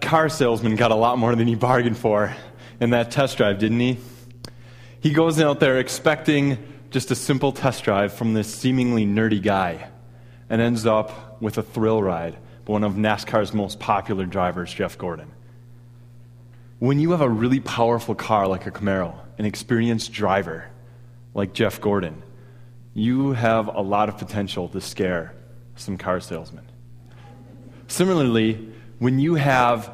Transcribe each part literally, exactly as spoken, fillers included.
car salesman got a lot more than he bargained for in that test drive, didn't he? He goes out there expecting just a simple test drive from this seemingly nerdy guy and ends up with a thrill ride, one of NASCAR's most popular drivers, Jeff Gordon. When you have a really powerful car like a Camaro, an experienced driver like Jeff Gordon, you have a lot of potential to scare some car salesmen. Similarly, when you have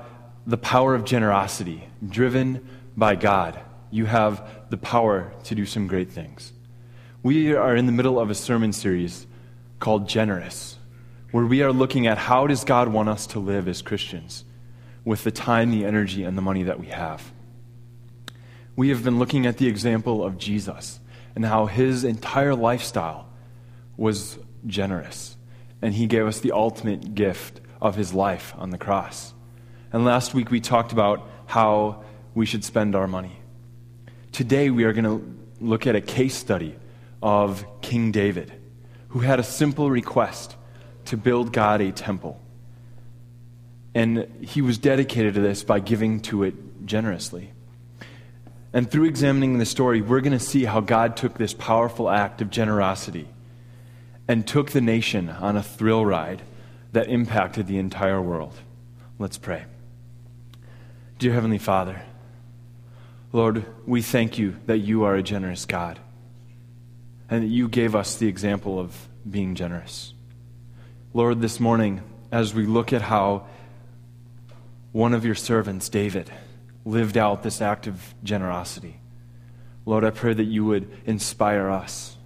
the power of generosity driven by God, you have the power to do some great things. We are in the middle of a sermon series called Generous, where we are looking at how does God want us to live as Christians with the time, the energy, and the money that we have. We have been looking at the example of Jesus and how his entire lifestyle was generous, and he gave us the ultimate gift of his life on the cross. And last week we talked about how we should spend our money. Today we are going to look at a case study of King David, who had a simple request to build God a temple. And he was dedicated to this by giving to it generously. And through examining the story, we're going to see how God took this powerful act of generosity and took the nation on a thrill ride that impacted the entire world. Let's pray. Dear Heavenly Father, Lord, we thank you that you are a generous God and that you gave us the example of being generous. Lord, this morning, as we look at how one of your servants, David, lived out this act of generosity, Lord, I pray that you would inspire us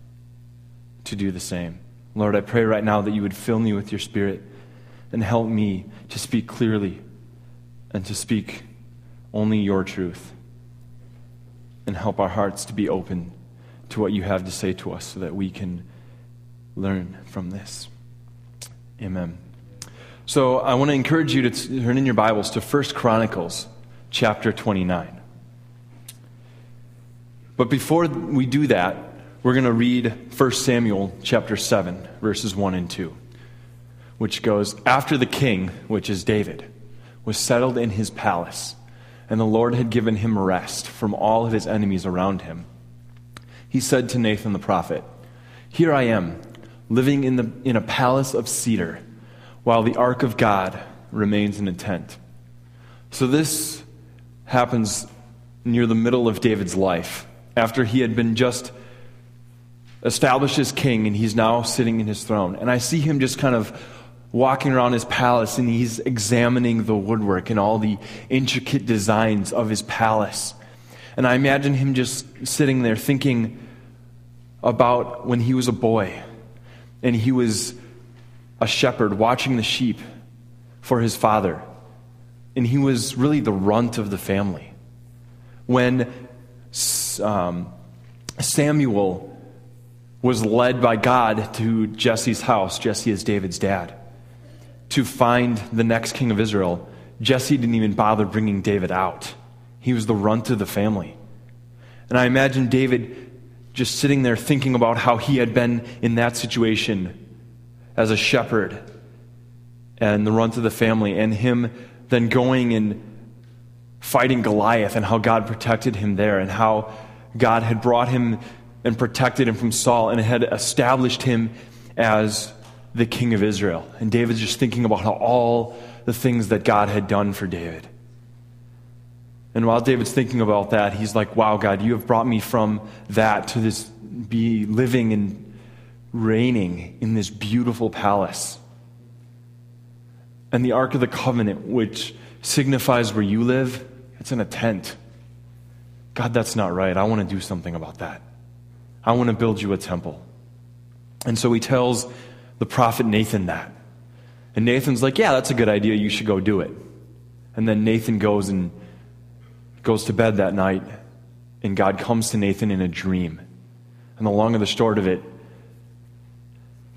to do the same. Lord, I pray right now that you would fill me with your Spirit and help me to speak clearly and to speak only your truth, and help our hearts to be open to what you have to say to us so that we can learn from this. Amen. So I want to encourage you to turn in your Bibles to First Chronicles chapter twenty-nine. But before we do that, we're going to read First Samuel chapter seven, verses one and two, which goes, "After the king, which is David, was settled in his palace, and the Lord had given him rest from all of his enemies around him, he said to Nathan the prophet, 'Here I am, living in the in a palace of cedar, while the ark of God remains in a tent.'" So this happens near the middle of David's life, after he had been just established as king, and he's now sitting in his throne. And I see him just kind of walking around his palace, and he's examining the woodwork and all the intricate designs of his palace. And I imagine him just sitting there thinking about when he was a boy, and he was a shepherd watching the sheep for his father. And he was really the runt of the family. When um, Samuel was led by God to Jesse's house — Jesse is David's dad — to find the next king of Israel, Jesse didn't even bother bringing David out. He was the runt of the family. And I imagine David just sitting there thinking about how he had been in that situation as a shepherd and the runt of the family, and him then going and fighting Goliath, and how God protected him there, and how God had brought him and protected him from Saul and had established him as the king of Israel. And David's just thinking about how all the things that God had done for David. And while David's thinking about that, he's like, "Wow, God, you have brought me from that to this, be living and reigning in this beautiful palace." And the Ark of the Covenant, which signifies where you live, it's in a tent. God, that's not right. I want to do something about that. I want to build you a temple. And so he tells the prophet Nathan that. And Nathan's like, "Yeah, that's a good idea. You should go do it." And then Nathan goes and goes to bed that night, and God comes to Nathan in a dream. And the long and the short of it,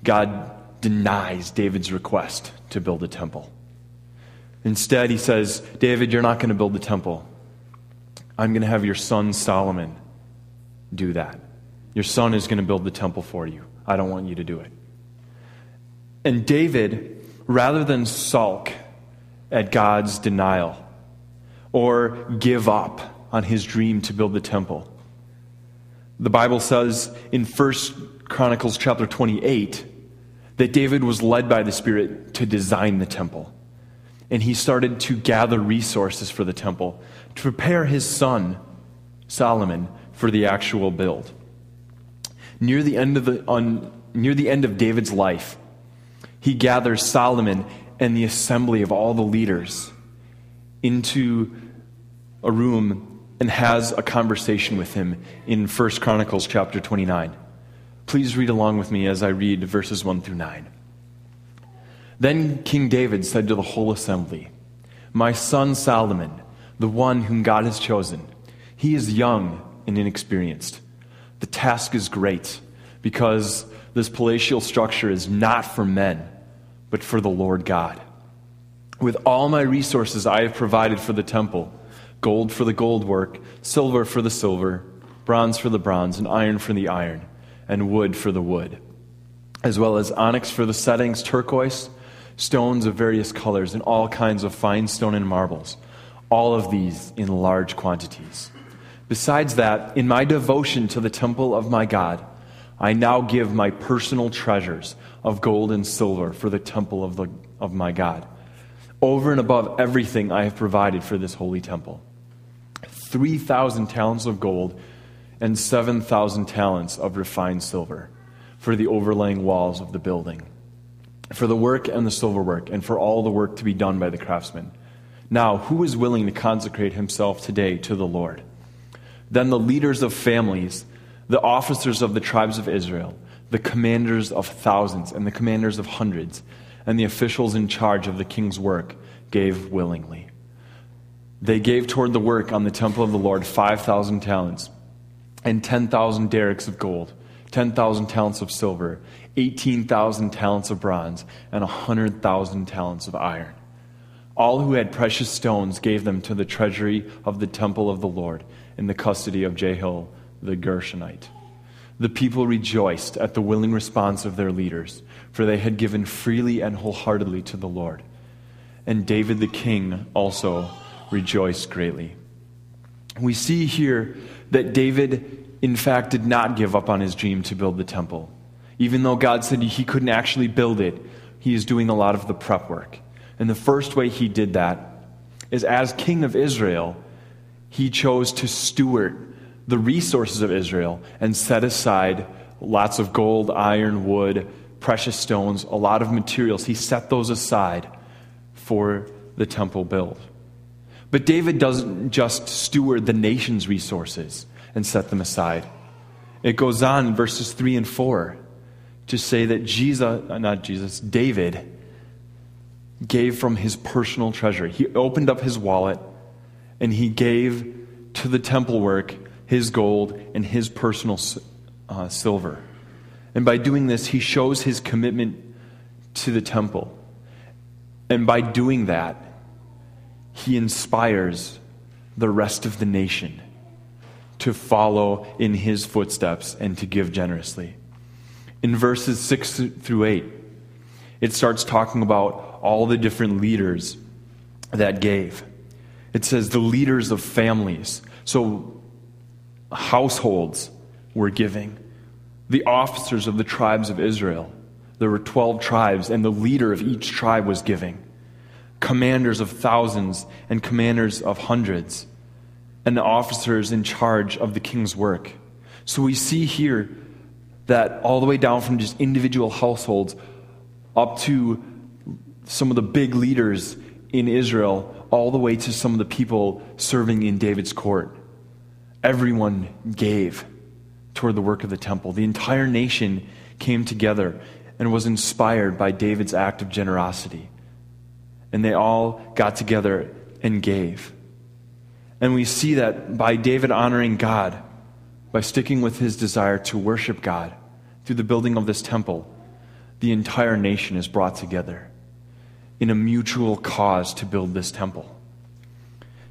God denies David's request to build a temple. Instead, he says, "David, you're not going to build the temple. I'm going to have your son Solomon do that. Your son is going to build the temple for you. I don't want you to do it." And David, rather than sulk at God's denial or give up on his dream to build the temple. The Bible says in First Chronicles chapter twenty-eight that David was led by the Spirit to design the temple. And he started to gather resources for the temple to prepare his son, Solomon, for the actual build. Near the end of the on, near the end of David's life, he gathers Solomon and the assembly of all the leaders into a room and has a conversation with him in First Chronicles chapter twenty-nine. Please read along with me as I read verses one through nine. Then King David said to the whole assembly, "My son Solomon, the one whom God has chosen, he is young and inexperienced. The task is great, because this palatial structure is not for men, but for the Lord God. With all my resources I have provided for the temple, gold for the gold work, silver for the silver, bronze for the bronze, and iron for the iron, and wood for the wood, as well as onyx for the settings, turquoise, stones of various colors, and all kinds of fine stone and marbles, all of these in large quantities. Besides that, in my devotion to the temple of my God, I now give my personal treasures of gold and silver for the temple of, the, of my God, over and above everything I have provided for this holy temple. three thousand talents of gold and seven thousand talents of refined silver for the overlaying walls of the building, for the work and the silver work, and for all the work to be done by the craftsmen. Now, who is willing to consecrate himself today to the Lord?" Then the leaders of families, the officers of the tribes of Israel, the commanders of thousands and the commanders of hundreds, and the officials in charge of the king's work gave willingly. They gave toward the work on the temple of the Lord five thousand talents and ten thousand derricks of gold, ten thousand talents of silver, eighteen thousand talents of bronze, and one hundred thousand talents of iron. All who had precious stones gave them to the treasury of the temple of the Lord in the custody of Jehiel the Gershonite. The people rejoiced at the willing response of their leaders, for they had given freely and wholeheartedly to the Lord. And David the king also rejoiced greatly. We see here that David, in fact, did not give up on his dream to build the temple. Even though God said he couldn't actually build it, he is doing a lot of the prep work. And the first way he did that is, as king of Israel, he chose to steward the resources of Israel and set aside lots of gold, iron, wood, precious stones, a lot of materials. He set those aside for the temple build. But David doesn't just steward the nation's resources and set them aside. It goes on in verses three and four to say that Jesus, not Jesus, David gave from his personal treasury. He opened up his wallet and he gave to the temple work his gold and his personal uh, silver. And by doing this, he shows his commitment to the temple. And by doing that, he inspires the rest of the nation to follow in his footsteps and to give generously. In verses six through eight, it starts talking about all the different leaders that gave. It says the leaders of families. So households were giving. The officers of the tribes of Israel. There were twelve tribes, and the leader of each tribe was giving. Commanders of thousands and commanders of hundreds, and the officers in charge of the king's work. So we see here that all the way down from just individual households up to some of the big leaders in Israel, all the way to some of the people serving in David's court. Everyone gave toward the work of the temple. The entire nation came together and was inspired by David's act of generosity. And they all got together and gave. And we see that by David honoring God, by sticking with his desire to worship God through the building of this temple, the entire nation is brought together in a mutual cause to build this temple.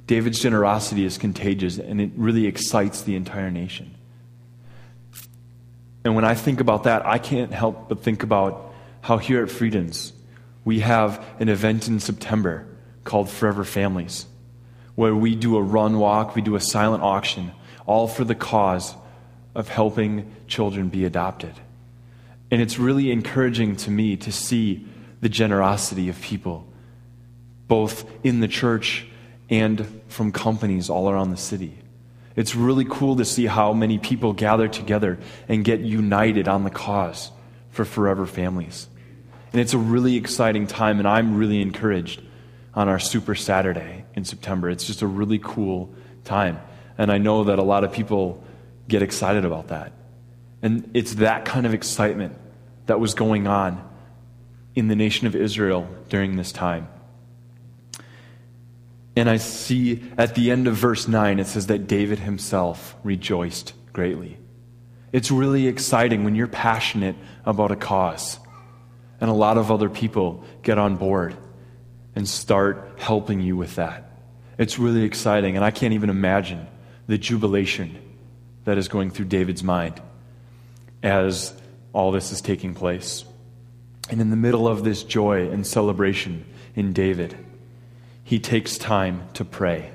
David's generosity is contagious, and it really excites the entire nation. And when I think about that, I can't help but think about how here at Freedons, we have an event in September called Forever Families, where we do a run walk, we do a silent auction, all for the cause of helping children be adopted. And it's really encouraging to me to see the generosity of people, both in the church and from companies all around the city. It's really cool to see how many people gather together and get united on the cause for Forever Families. And it's a really exciting time, and I'm really encouraged on our Super Saturday in September. It's just a really cool time. And I know that a lot of people get excited about that. And it's that kind of excitement that was going on in the nation of Israel during this time. And I see at the end of verse nine, it says that David himself rejoiced greatly. It's really exciting when you're passionate about a cause and a lot of other people get on board and start helping you with that. It's really exciting, and I can't even imagine the jubilation that is going through David's mind as all this is taking place. And in the middle of this joy and celebration in David, he takes time to pray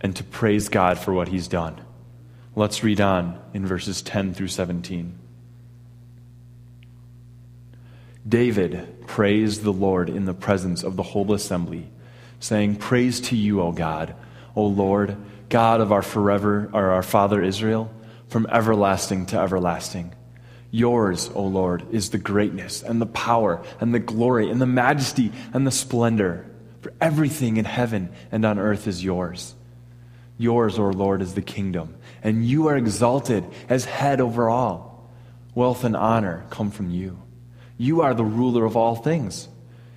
and to praise God for what he's done. Let's read on in verses ten through seventeen. David praised the Lord in the presence of the whole assembly, saying, "Praise to you, O God, O Lord, God of our forever, or our father Israel, from everlasting to everlasting. Yours, O Lord, is the greatness and the power and the glory and the majesty and the splendor. For everything in heaven and on earth is yours. Yours, O Lord, is the kingdom, and you are exalted as head over all. Wealth and honor come from you. You are the ruler of all things.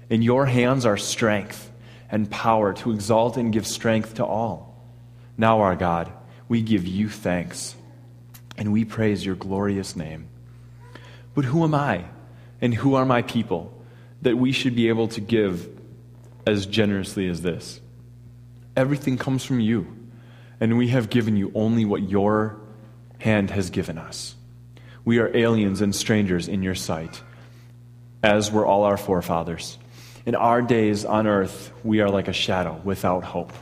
In your hands are strength and power to exalt and give strength to all. Now, our God, we give you thanks, and we praise your glorious name. But who am I, and who are my people, that we should be able to give as generously as this? Everything comes from you, and we have given you only what your hand has given us. We are aliens and strangers in your sight, as were all our forefathers. In our days on earth, we are like a shadow without hope.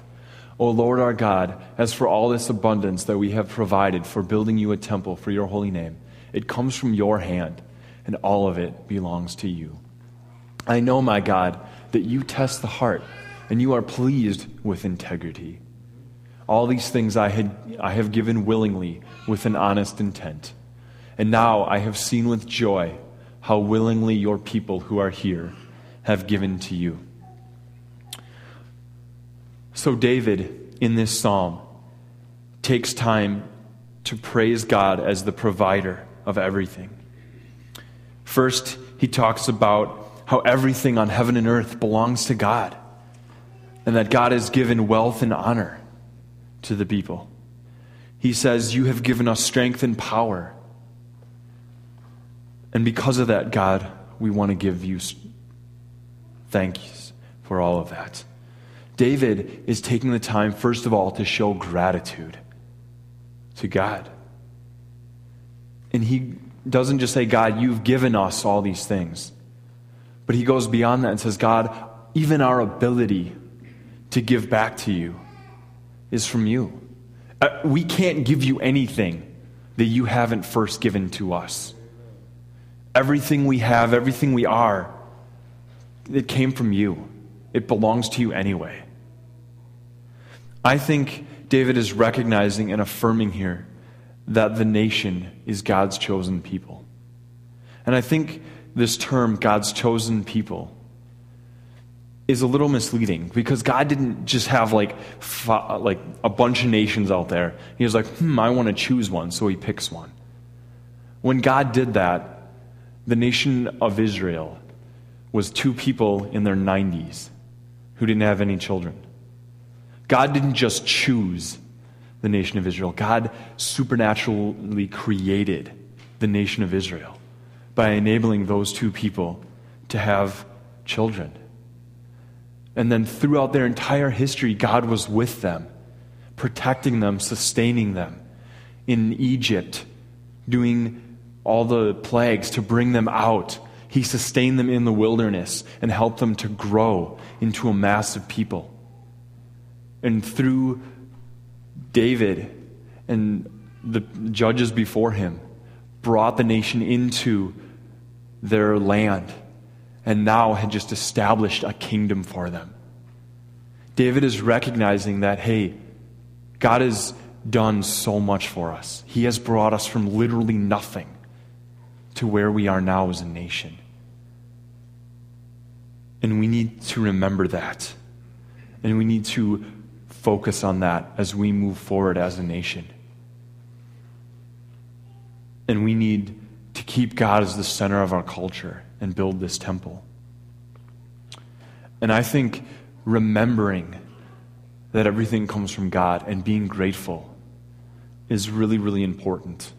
O Lord our God, as for all this abundance that we have provided for building you a temple for your holy name, it comes from your hand, and all of it belongs to you. I know, my God, that you test the heart, and you are pleased with integrity. All these things I had I have given willingly with an honest intent. And now I have seen with joy how willingly your people who are here have given to you." So David, in this psalm, takes time to praise God as the provider of everything. First, he talks about how everything on heaven and earth belongs to God, and that God has given wealth and honor to the people. He says, "You have given us strength and power. And because of that, God, we want to give you thanks for all of that." David is taking the time, first of all, to show gratitude to God. And he doesn't just say, "God, you've given us all these things." But he goes beyond that and says, "God, even our ability to give back to you is from you. We can't give you anything that you haven't first given to us. Everything we have, everything we are, it came from you. It belongs to you anyway." I think David is recognizing and affirming here that the nation is God's chosen people. And I think this term, God's chosen people, is a little misleading, because God didn't just have like fa- like a bunch of nations out there. He was like, hmm, I want to choose one, so he picks one. When God did that, the nation of Israel was two people in their nineties who didn't have any children. God didn't just choose the nation of Israel. God supernaturally created the nation of Israel by enabling those two people to have children. And then throughout their entire history, God was with them, protecting them, sustaining them. In Egypt, doing all the plagues to bring them out. He sustained them in the wilderness and helped them to grow into a mass of people. And through David and the judges before him, brought the nation into their land and now had just established a kingdom for them. David is recognizing that, hey, God has done so much for us. He has brought us from literally nothing to where we are now as a nation. And we need to remember that. And we need to focus on that as we move forward as a nation. And we need to keep God as the center of our culture and build this temple. And I think remembering that everything comes from God and being grateful is really, really important.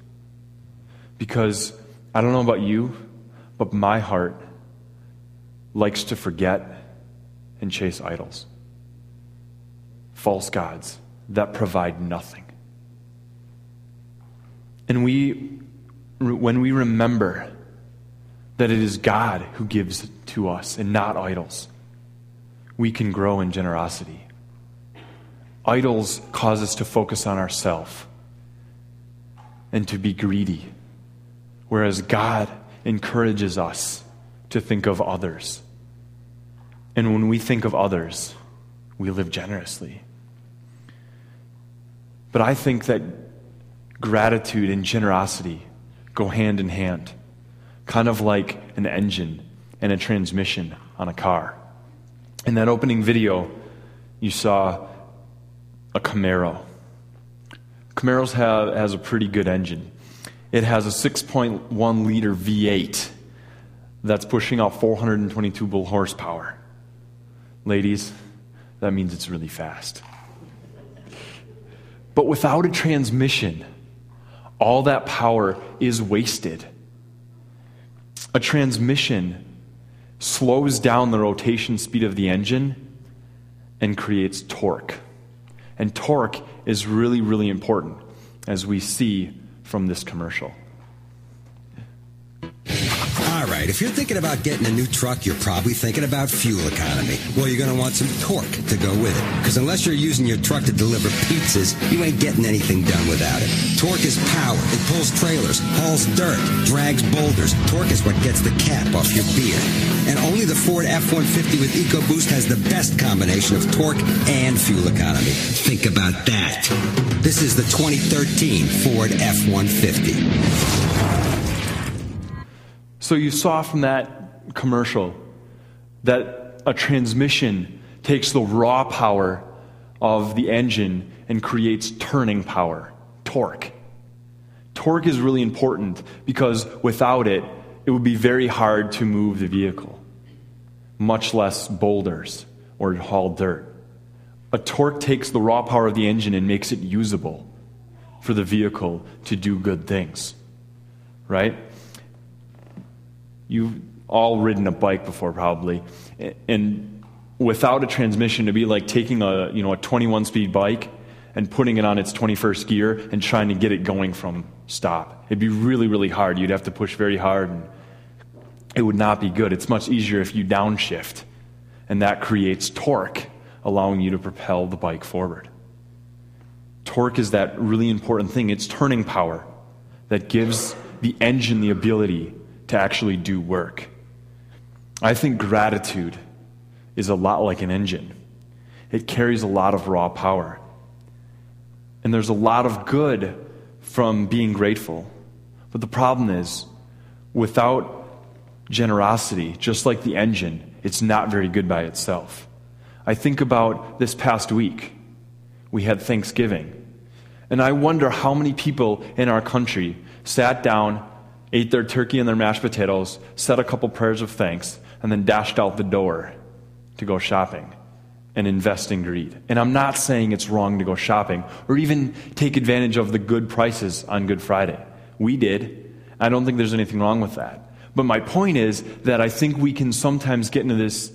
Because I don't know about you, but my heart likes to forget and chase idols. False gods that provide nothing. And we, when we remember that it is God who gives to us and not idols, we can grow in generosity. Idols cause us to focus on ourselves and to be greedy, whereas God encourages us to think of others. And when we think of others, we live generously. But I think that gratitude and generosity go hand in hand, kind of like an engine and a transmission on a car. In that opening video, you saw a Camaro. Camaros have has a pretty good engine. It has a six point one liter V eight that's pushing out four hundred twenty-two bull horsepower. Ladies, that means it's really fast. But without a transmission, all that power is wasted. A transmission slows down the rotation speed of the engine and creates torque. And torque is really, really important, as we see from this commercial. All right, if you're thinking about getting a new truck, you're probably thinking about fuel economy. Well, you're going to want some torque to go with it, because unless you're using your truck to deliver pizzas, you ain't getting anything done without it. Torque is power. It pulls trailers, hauls dirt, drags boulders. Torque is what gets the cap off your beer. And only the Ford F one fifty with EcoBoost has the best combination of torque and fuel economy. Think about that. This is the twenty thirteen Ford F one fifty. So you saw from that commercial that a transmission takes the raw power of the engine and creates turning power, torque. Torque is really important because without it, it would be very hard to move the vehicle, much less boulders or haul dirt. A torque takes the raw power of the engine and makes it usable for the vehicle to do good things, right? You've all ridden a bike before, probably, and without a transmission, to be like taking a you know a twenty-one speed bike and putting it on its twenty-first gear and trying to get it going from stop. It'd be really, really hard. You'd have to push very hard, and it would not be good. It's much easier if you downshift, and that creates torque, allowing you to propel the bike forward. Torque is that really important thing. It's turning power that gives the engine the ability to actually do work. I think gratitude is a lot like an engine. It carries a lot of raw power. And there's a lot of good from being grateful. But the problem is, without generosity, just like the engine, it's not very good by itself. I think about this past week. We had Thanksgiving. And I wonder how many people in our country sat down, ate their turkey and their mashed potatoes, said a couple prayers of thanks, and then dashed out the door to go shopping and invest in greed. And I'm not saying it's wrong to go shopping or even take advantage of the good prices on Good Friday. We did. I don't think there's anything wrong with that. But my point is that I think we can sometimes get into this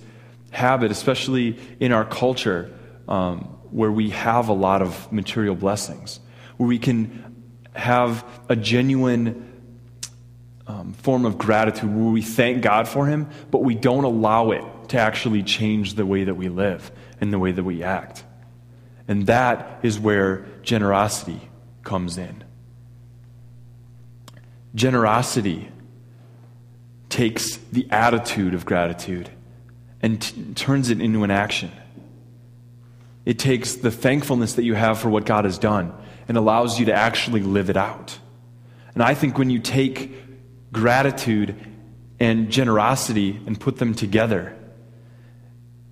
habit, especially in our culture, um, where we have a lot of material blessings, where we can have a genuine um, form of gratitude where we thank God for him, but we don't allow it to actually change the way that we live and the way that we act. And that is where generosity comes in. Generosity takes the attitude of gratitude and t- turns it into an action. It takes the thankfulness that you have for what God has done and allows you to actually live it out. And I think when you take gratitude and generosity and put them together,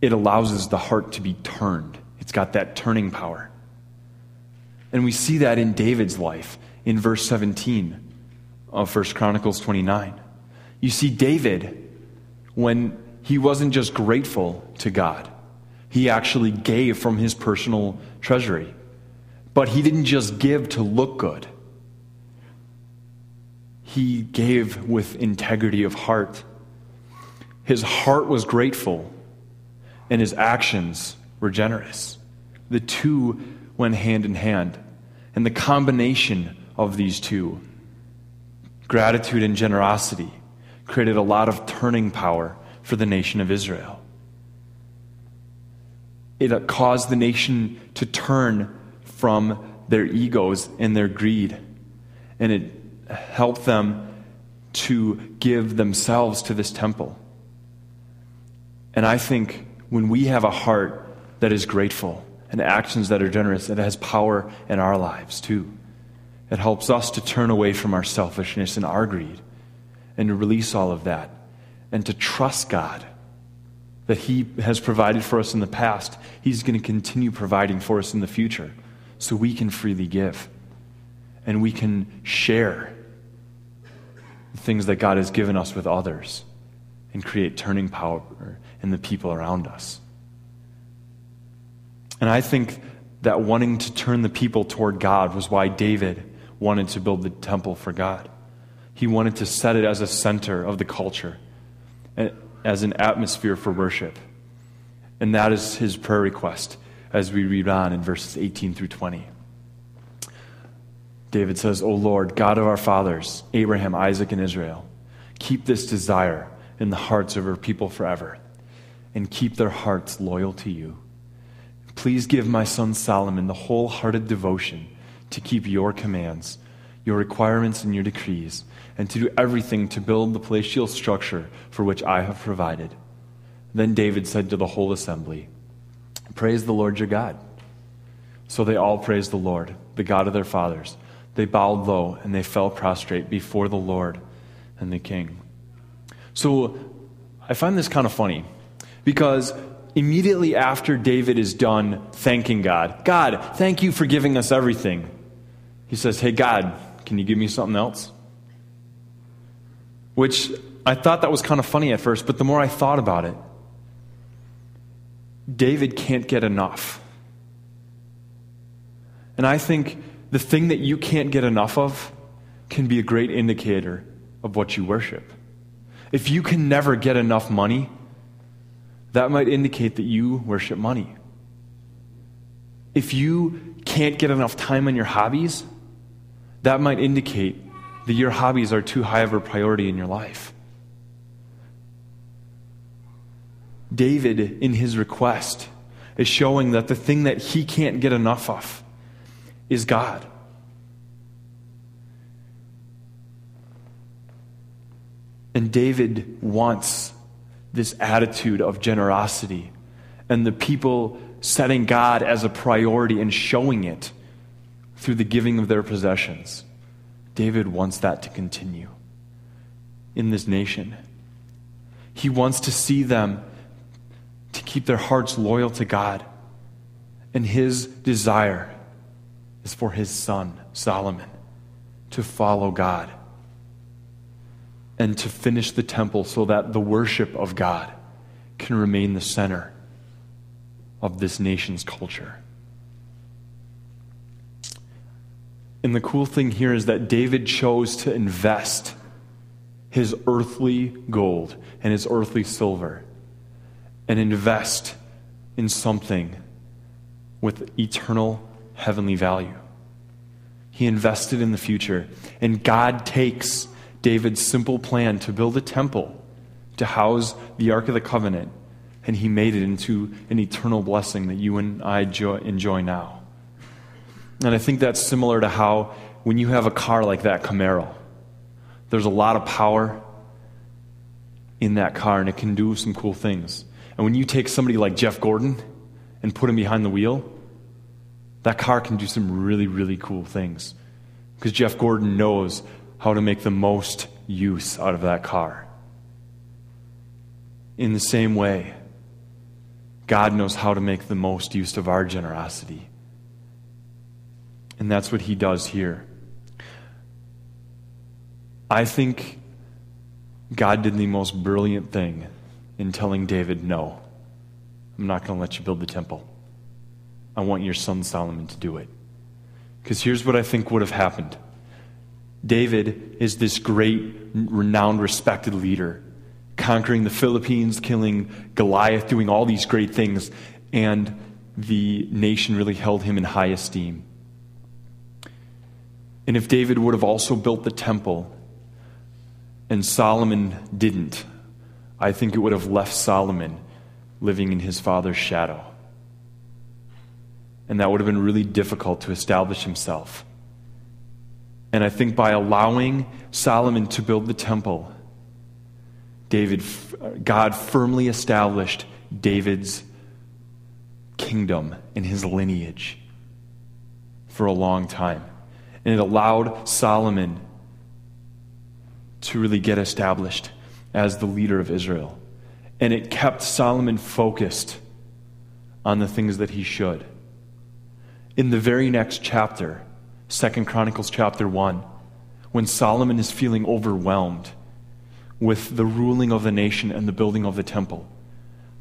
it allows the heart to be turned. It's got that turning power. And we see that in David's life in verse seventeen of First Chronicles twenty-nine. You see David, when he wasn't just grateful to God, he actually gave from his personal treasury. But he didn't just give to look good. He gave with integrity of heart. His heart was grateful, and his actions were generous. The two went hand in hand. And the combination of these two, gratitude and generosity, created a lot of turning power for the nation of Israel. It caused the nation to turn from their egos and their greed. And it help them to give themselves to this temple. And I think when we have a heart that is grateful and actions that are generous, it has power in our lives too. It helps us to turn away from our selfishness and our greed and to release all of that and to trust God that He has provided for us in the past. He's going to continue providing for us in the future so we can freely give and we can share the things that God has given us with others and create turning power in the people around us. And I think that wanting to turn the people toward God was why David wanted to build the temple for God. He wanted to set it as a center of the culture, as an atmosphere for worship. And that is his prayer request as we read on in verses eighteen through twenty. David says, O Lord, God of our fathers, Abraham, Isaac, and Israel, keep this desire in the hearts of our people forever, and keep their hearts loyal to you. Please give my son Solomon the wholehearted devotion to keep your commands, your requirements, and your decrees, and to do everything to build the palatial structure for which I have provided. Then David said to the whole assembly, Praise the Lord your God. So they all praised the Lord, the God of their fathers. They bowed low, and they fell prostrate before the Lord and the king. So I find this kind of funny, because immediately after David is done thanking God, God, thank you for giving us everything, he says, hey, God, can you give me something else? Which I thought that was kind of funny at first, but the more I thought about it, David can't get enough. And I think the thing that you can't get enough of can be a great indicator of what you worship. If you can never get enough money, that might indicate that you worship money. If you can't get enough time on your hobbies, that might indicate that your hobbies are too high of a priority in your life. David, in his request, is showing that the thing that he can't get enough of is God. And David wants this attitude of generosity and the people setting God as a priority and showing it through the giving of their possessions. David wants that to continue in this nation. He wants to see them to keep their hearts loyal to God. And his desire is for his son, Solomon, to follow God and to finish the temple so that the worship of God can remain the center of this nation's culture. And the cool thing here is that David chose to invest his earthly gold and his earthly silver and invest in something with eternal heavenly value. He invested in the future, and God takes David's simple plan to build a temple to house the Ark of the Covenant, and he made it into an eternal blessing that you and I enjoy now. And I think that's similar to how when you have a car like that Camaro, there's a lot of power in that car, and it can do some cool things. And when you take somebody like Jeff Gordon and put him behind the wheel, that car can do some really, really cool things. Because Jeff Gordon knows how to make the most use out of that car. In the same way, God knows how to make the most use of our generosity. And that's what he does here. I think God did the most brilliant thing in telling David, no, I'm not going to let you build the temple. I want your son Solomon to do it. Because here's what I think would have happened. David is this great, renowned, respected leader, conquering the Philistines, killing Goliath, doing all these great things, and the nation really held him in high esteem. And if David would have also built the temple, and Solomon didn't, I think it would have left Solomon living in his father's shadow. And that would have been really difficult to establish himself. And I think by allowing Solomon to build the temple, David, God firmly established David's kingdom and his lineage for a long time. And it allowed Solomon to really get established as the leader of Israel. And it kept Solomon focused on the things that he should. In the very next chapter, Second Chronicles chapter one, when Solomon is feeling overwhelmed with the ruling of the nation and the building of the temple,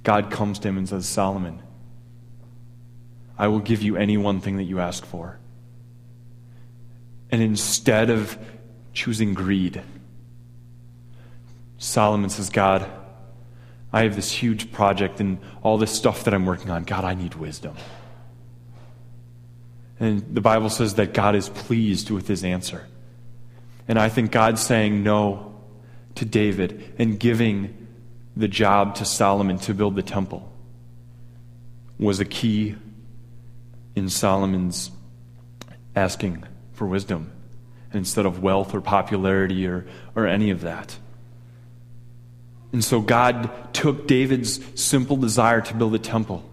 God comes to him and says, Solomon, I will give you any one thing that you ask for. And instead of choosing greed, Solomon says, God, I have this huge project and all this stuff that I'm working on. God, I need wisdom. And the Bible says that God is pleased with his answer. And I think God's saying no to David and giving the job to Solomon to build the temple was a key in Solomon's asking for wisdom instead of wealth or popularity or, or any of that. And so God took David's simple desire to build a temple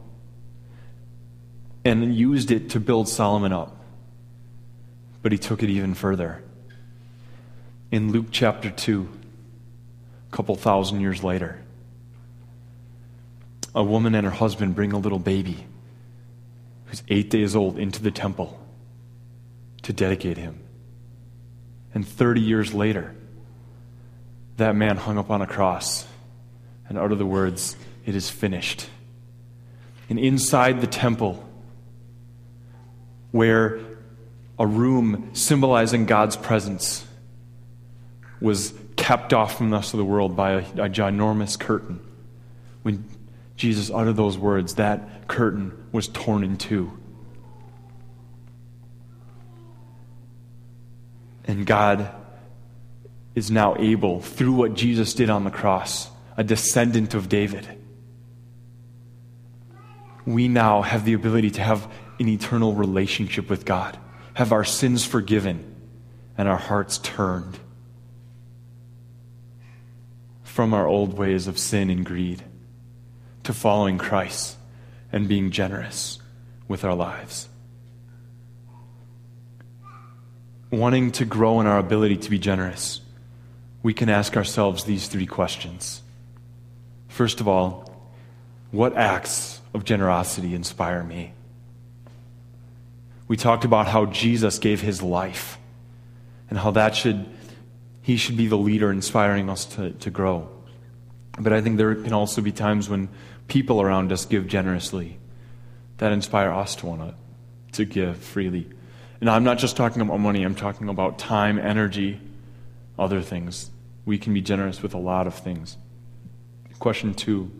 and used it to build Solomon up. But he took it even further. In Luke chapter two, a couple thousand years later, a woman and her husband bring a little baby who's eight days old into the temple to dedicate him. And thirty years later, that man hung up on a cross and uttered the words, "It is finished." And inside the temple, where a room symbolizing God's presence was kept off from the rest of the world by a, a ginormous curtain. When Jesus uttered those words, that curtain was torn in two. And God is now able, through what Jesus did on the cross, a descendant of David, we now have the ability to have an eternal relationship with God, have our sins forgiven and our hearts turned from our old ways of sin and greed to following Christ and being generous with our lives. Wanting to grow in our ability to be generous, we can ask ourselves these three questions. First of all, what acts of generosity inspire me? We talked about how Jesus gave his life and how that should, he should be the leader inspiring us to, to grow. But I think there can also be times when people around us give generously that inspire us to want to, to give freely. And I'm not just talking about money, I'm talking about time, energy, other things. We can be generous with a lot of things. Question two,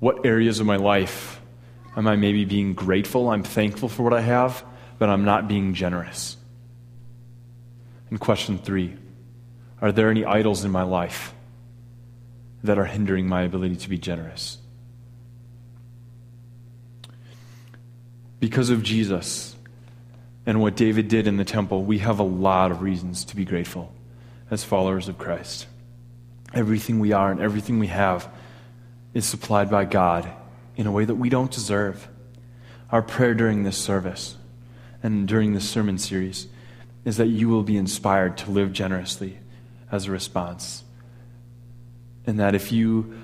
what areas of my life am I maybe being grateful? I'm thankful for what I have, but I'm not being generous. And question three, Are there any idols in my life that are hindering my ability to be generous? Because of Jesus and what David did in the temple, we have a lot of reasons to be grateful as followers of Christ. Everything we are and everything we have is supplied by God in a way that we don't deserve. Our prayer during this service and during this sermon series is that you will be inspired to live generously as a response. And that if you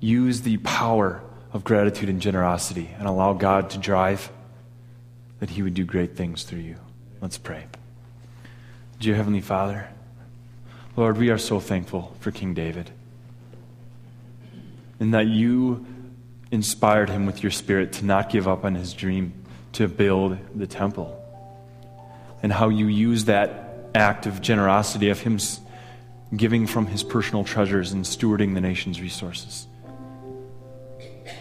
use the power of gratitude and generosity and allow God to drive, that He would do great things through you. Let's pray. Dear Heavenly Father, Lord, we are so thankful for King David and that you inspired him with your Spirit to not give up on his dream to build the temple, and how you use that act of generosity of him giving from his personal treasures and stewarding the nation's resources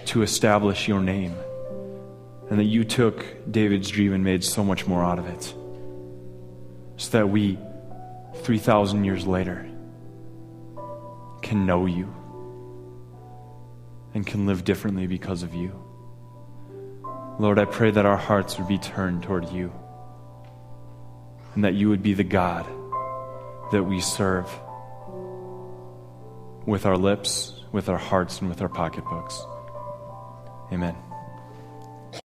to establish your name, and that you took David's dream and made so much more out of it, so that we, three thousand years later, can know you and can live differently because of you. Lord, I pray that our hearts would be turned toward you and that you would be the God that we serve with our lips, with our hearts, and with our pocketbooks. Amen.